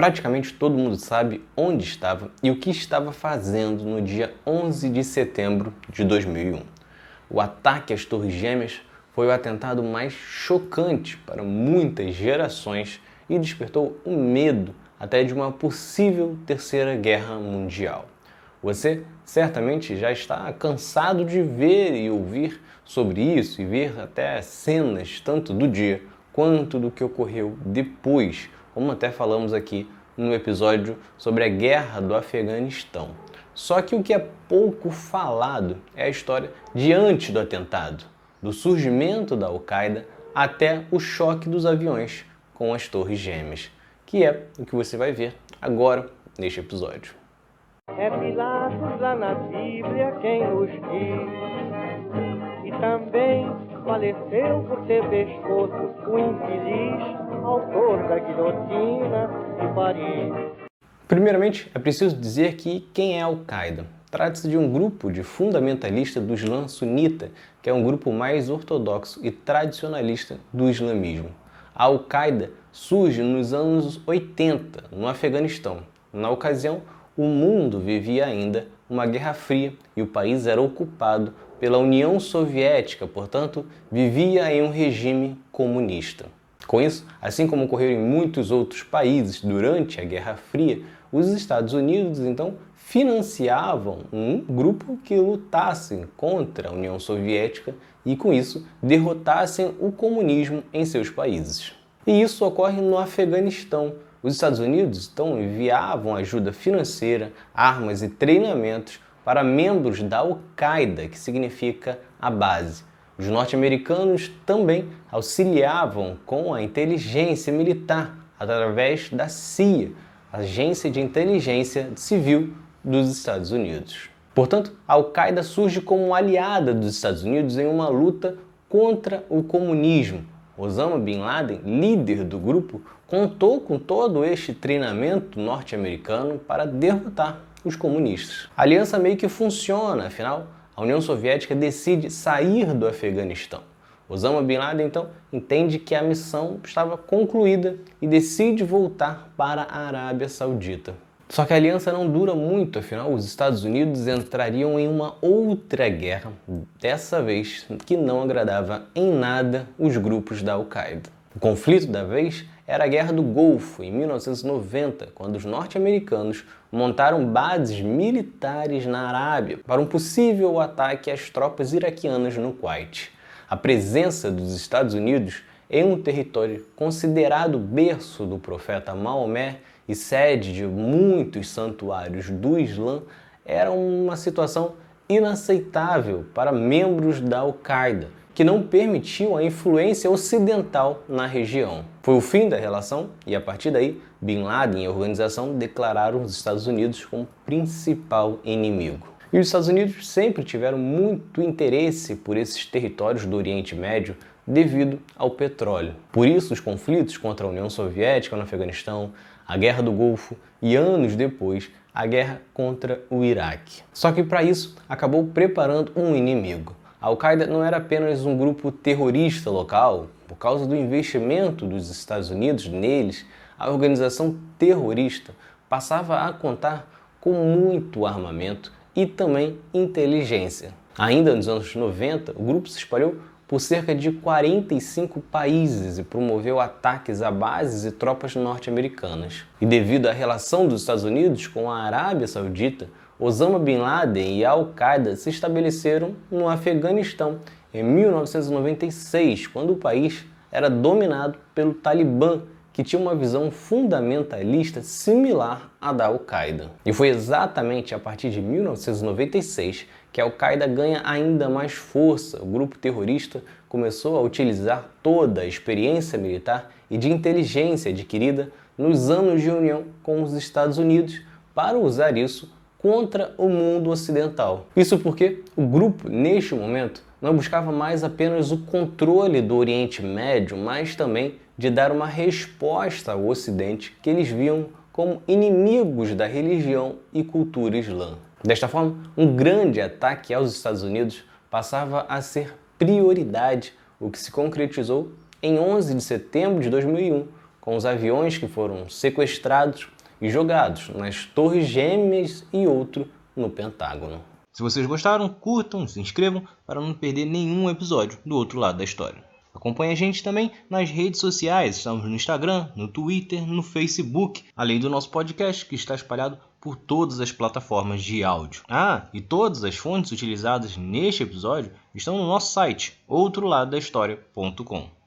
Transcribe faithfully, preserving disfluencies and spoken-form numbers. Praticamente todo mundo sabe onde estava e o que estava fazendo no dia onze de setembro de dois mil e um. O ataque às Torres Gêmeas foi o atentado mais chocante para muitas gerações e despertou o medo até de uma possível Terceira Guerra Mundial. Você certamente já está cansado de ver e ouvir sobre isso e ver até cenas tanto do dia quanto do que ocorreu depois, como até falamos aqui no episódio sobre a guerra do Afeganistão. Só que o que é pouco falado é a história de antes do atentado, do surgimento da Al-Qaeda até o choque dos aviões com as Torres Gêmeas, que é o que você vai ver agora neste episódio. É Pilatos lá na Bíblia quem nos diz, e também faleceu por ter pescoço o infeliz autor da guilhotina de Paris. Primeiramente, é preciso dizer que quem é Al-Qaeda? Trata-se de um grupo de fundamentalistas do Islã sunita, que é um grupo mais ortodoxo e tradicionalista do islamismo. A Al-Qaeda surge nos anos oitenta, no Afeganistão. Na ocasião, o mundo vivia ainda uma Guerra Fria e o país era ocupado pela União Soviética, portanto, vivia em um regime comunista. Com isso, assim como ocorreu em muitos outros países durante a Guerra Fria, os Estados Unidos, então, financiavam um grupo que lutasse contra a União Soviética e, com isso, derrotassem o comunismo em seus países. E isso ocorre no Afeganistão. Os Estados Unidos, então, enviavam ajuda financeira, armas e treinamentos para membros da Al-Qaeda, que significa a base. Os norte-americanos também auxiliavam com a inteligência militar através da C I A, Agência de Inteligência Civil dos Estados Unidos. Portanto, a Al-Qaeda surge como aliada dos Estados Unidos em uma luta contra o comunismo. Osama Bin Laden, líder do grupo, contou com todo este treinamento norte-americano para derrotar os comunistas. A aliança meio que funciona, afinal, a União Soviética decide sair do Afeganistão. Osama Bin Laden, então, entende que a missão estava concluída e decide voltar para a Arábia Saudita. Só que a aliança não dura muito, afinal, os Estados Unidos entrariam em uma outra guerra, dessa vez que não agradava em nada os grupos da Al-Qaeda. O conflito da vez era a Guerra do Golfo, em mil novecentos e noventa, quando os norte-americanos montaram bases militares na Arábia para um possível ataque às tropas iraquianas no Kuwait. A presença dos Estados Unidos em um território considerado berço do profeta Maomé e sede de muitos santuários do Islã era uma situação inaceitável para membros da Al-Qaeda, que não permitiu a influência ocidental na região. Foi o fim da relação e, a partir daí, Bin Laden e a organização declararam os Estados Unidos como principal inimigo. E os Estados Unidos sempre tiveram muito interesse por esses territórios do Oriente Médio devido ao petróleo. Por isso, os conflitos contra a União Soviética no Afeganistão, a Guerra do Golfo e, anos depois, a guerra contra o Iraque. Só que, para isso, acabou preparando um inimigo. A Al-Qaeda não era apenas um grupo terrorista local. Por causa do investimento dos Estados Unidos neles, a organização terrorista passava a contar com muito armamento e também inteligência. Ainda nos anos noventa, o grupo se espalhou por cerca de quarenta e cinco países e promoveu ataques a bases e tropas norte-americanas. E devido à relação dos Estados Unidos com a Arábia Saudita, Osama Bin Laden e a Al-Qaeda se estabeleceram no Afeganistão em mil novecentos e noventa e seis, quando o país era dominado pelo Talibã, que tinha uma visão fundamentalista similar à da Al-Qaeda. E foi exatamente a partir de mil novecentos e noventa e seis que a Al-Qaeda ganha ainda mais força. O grupo terrorista começou a utilizar toda a experiência militar e de inteligência adquirida nos anos de união com os Estados Unidos para usar isso contra o mundo ocidental. Isso porque o grupo, neste momento, não buscava mais apenas o controle do Oriente Médio, mas também de dar uma resposta ao Ocidente que eles viam como inimigos da religião e cultura islã. Desta forma, um grande ataque aos Estados Unidos passava a ser prioridade, o que se concretizou em onze de setembro de dois mil e um, com os aviões que foram sequestrados e jogados nas Torres Gêmeas e outro no Pentágono. Se vocês gostaram, curtam, se inscrevam para não perder nenhum episódio do Outro Lado da História. Acompanhe a gente também nas redes sociais, estamos no Instagram, no Twitter, no Facebook, além do nosso podcast que está espalhado por todas as plataformas de áudio. Ah, e todas as fontes utilizadas neste episódio estão no nosso site, outro lado da história ponto com.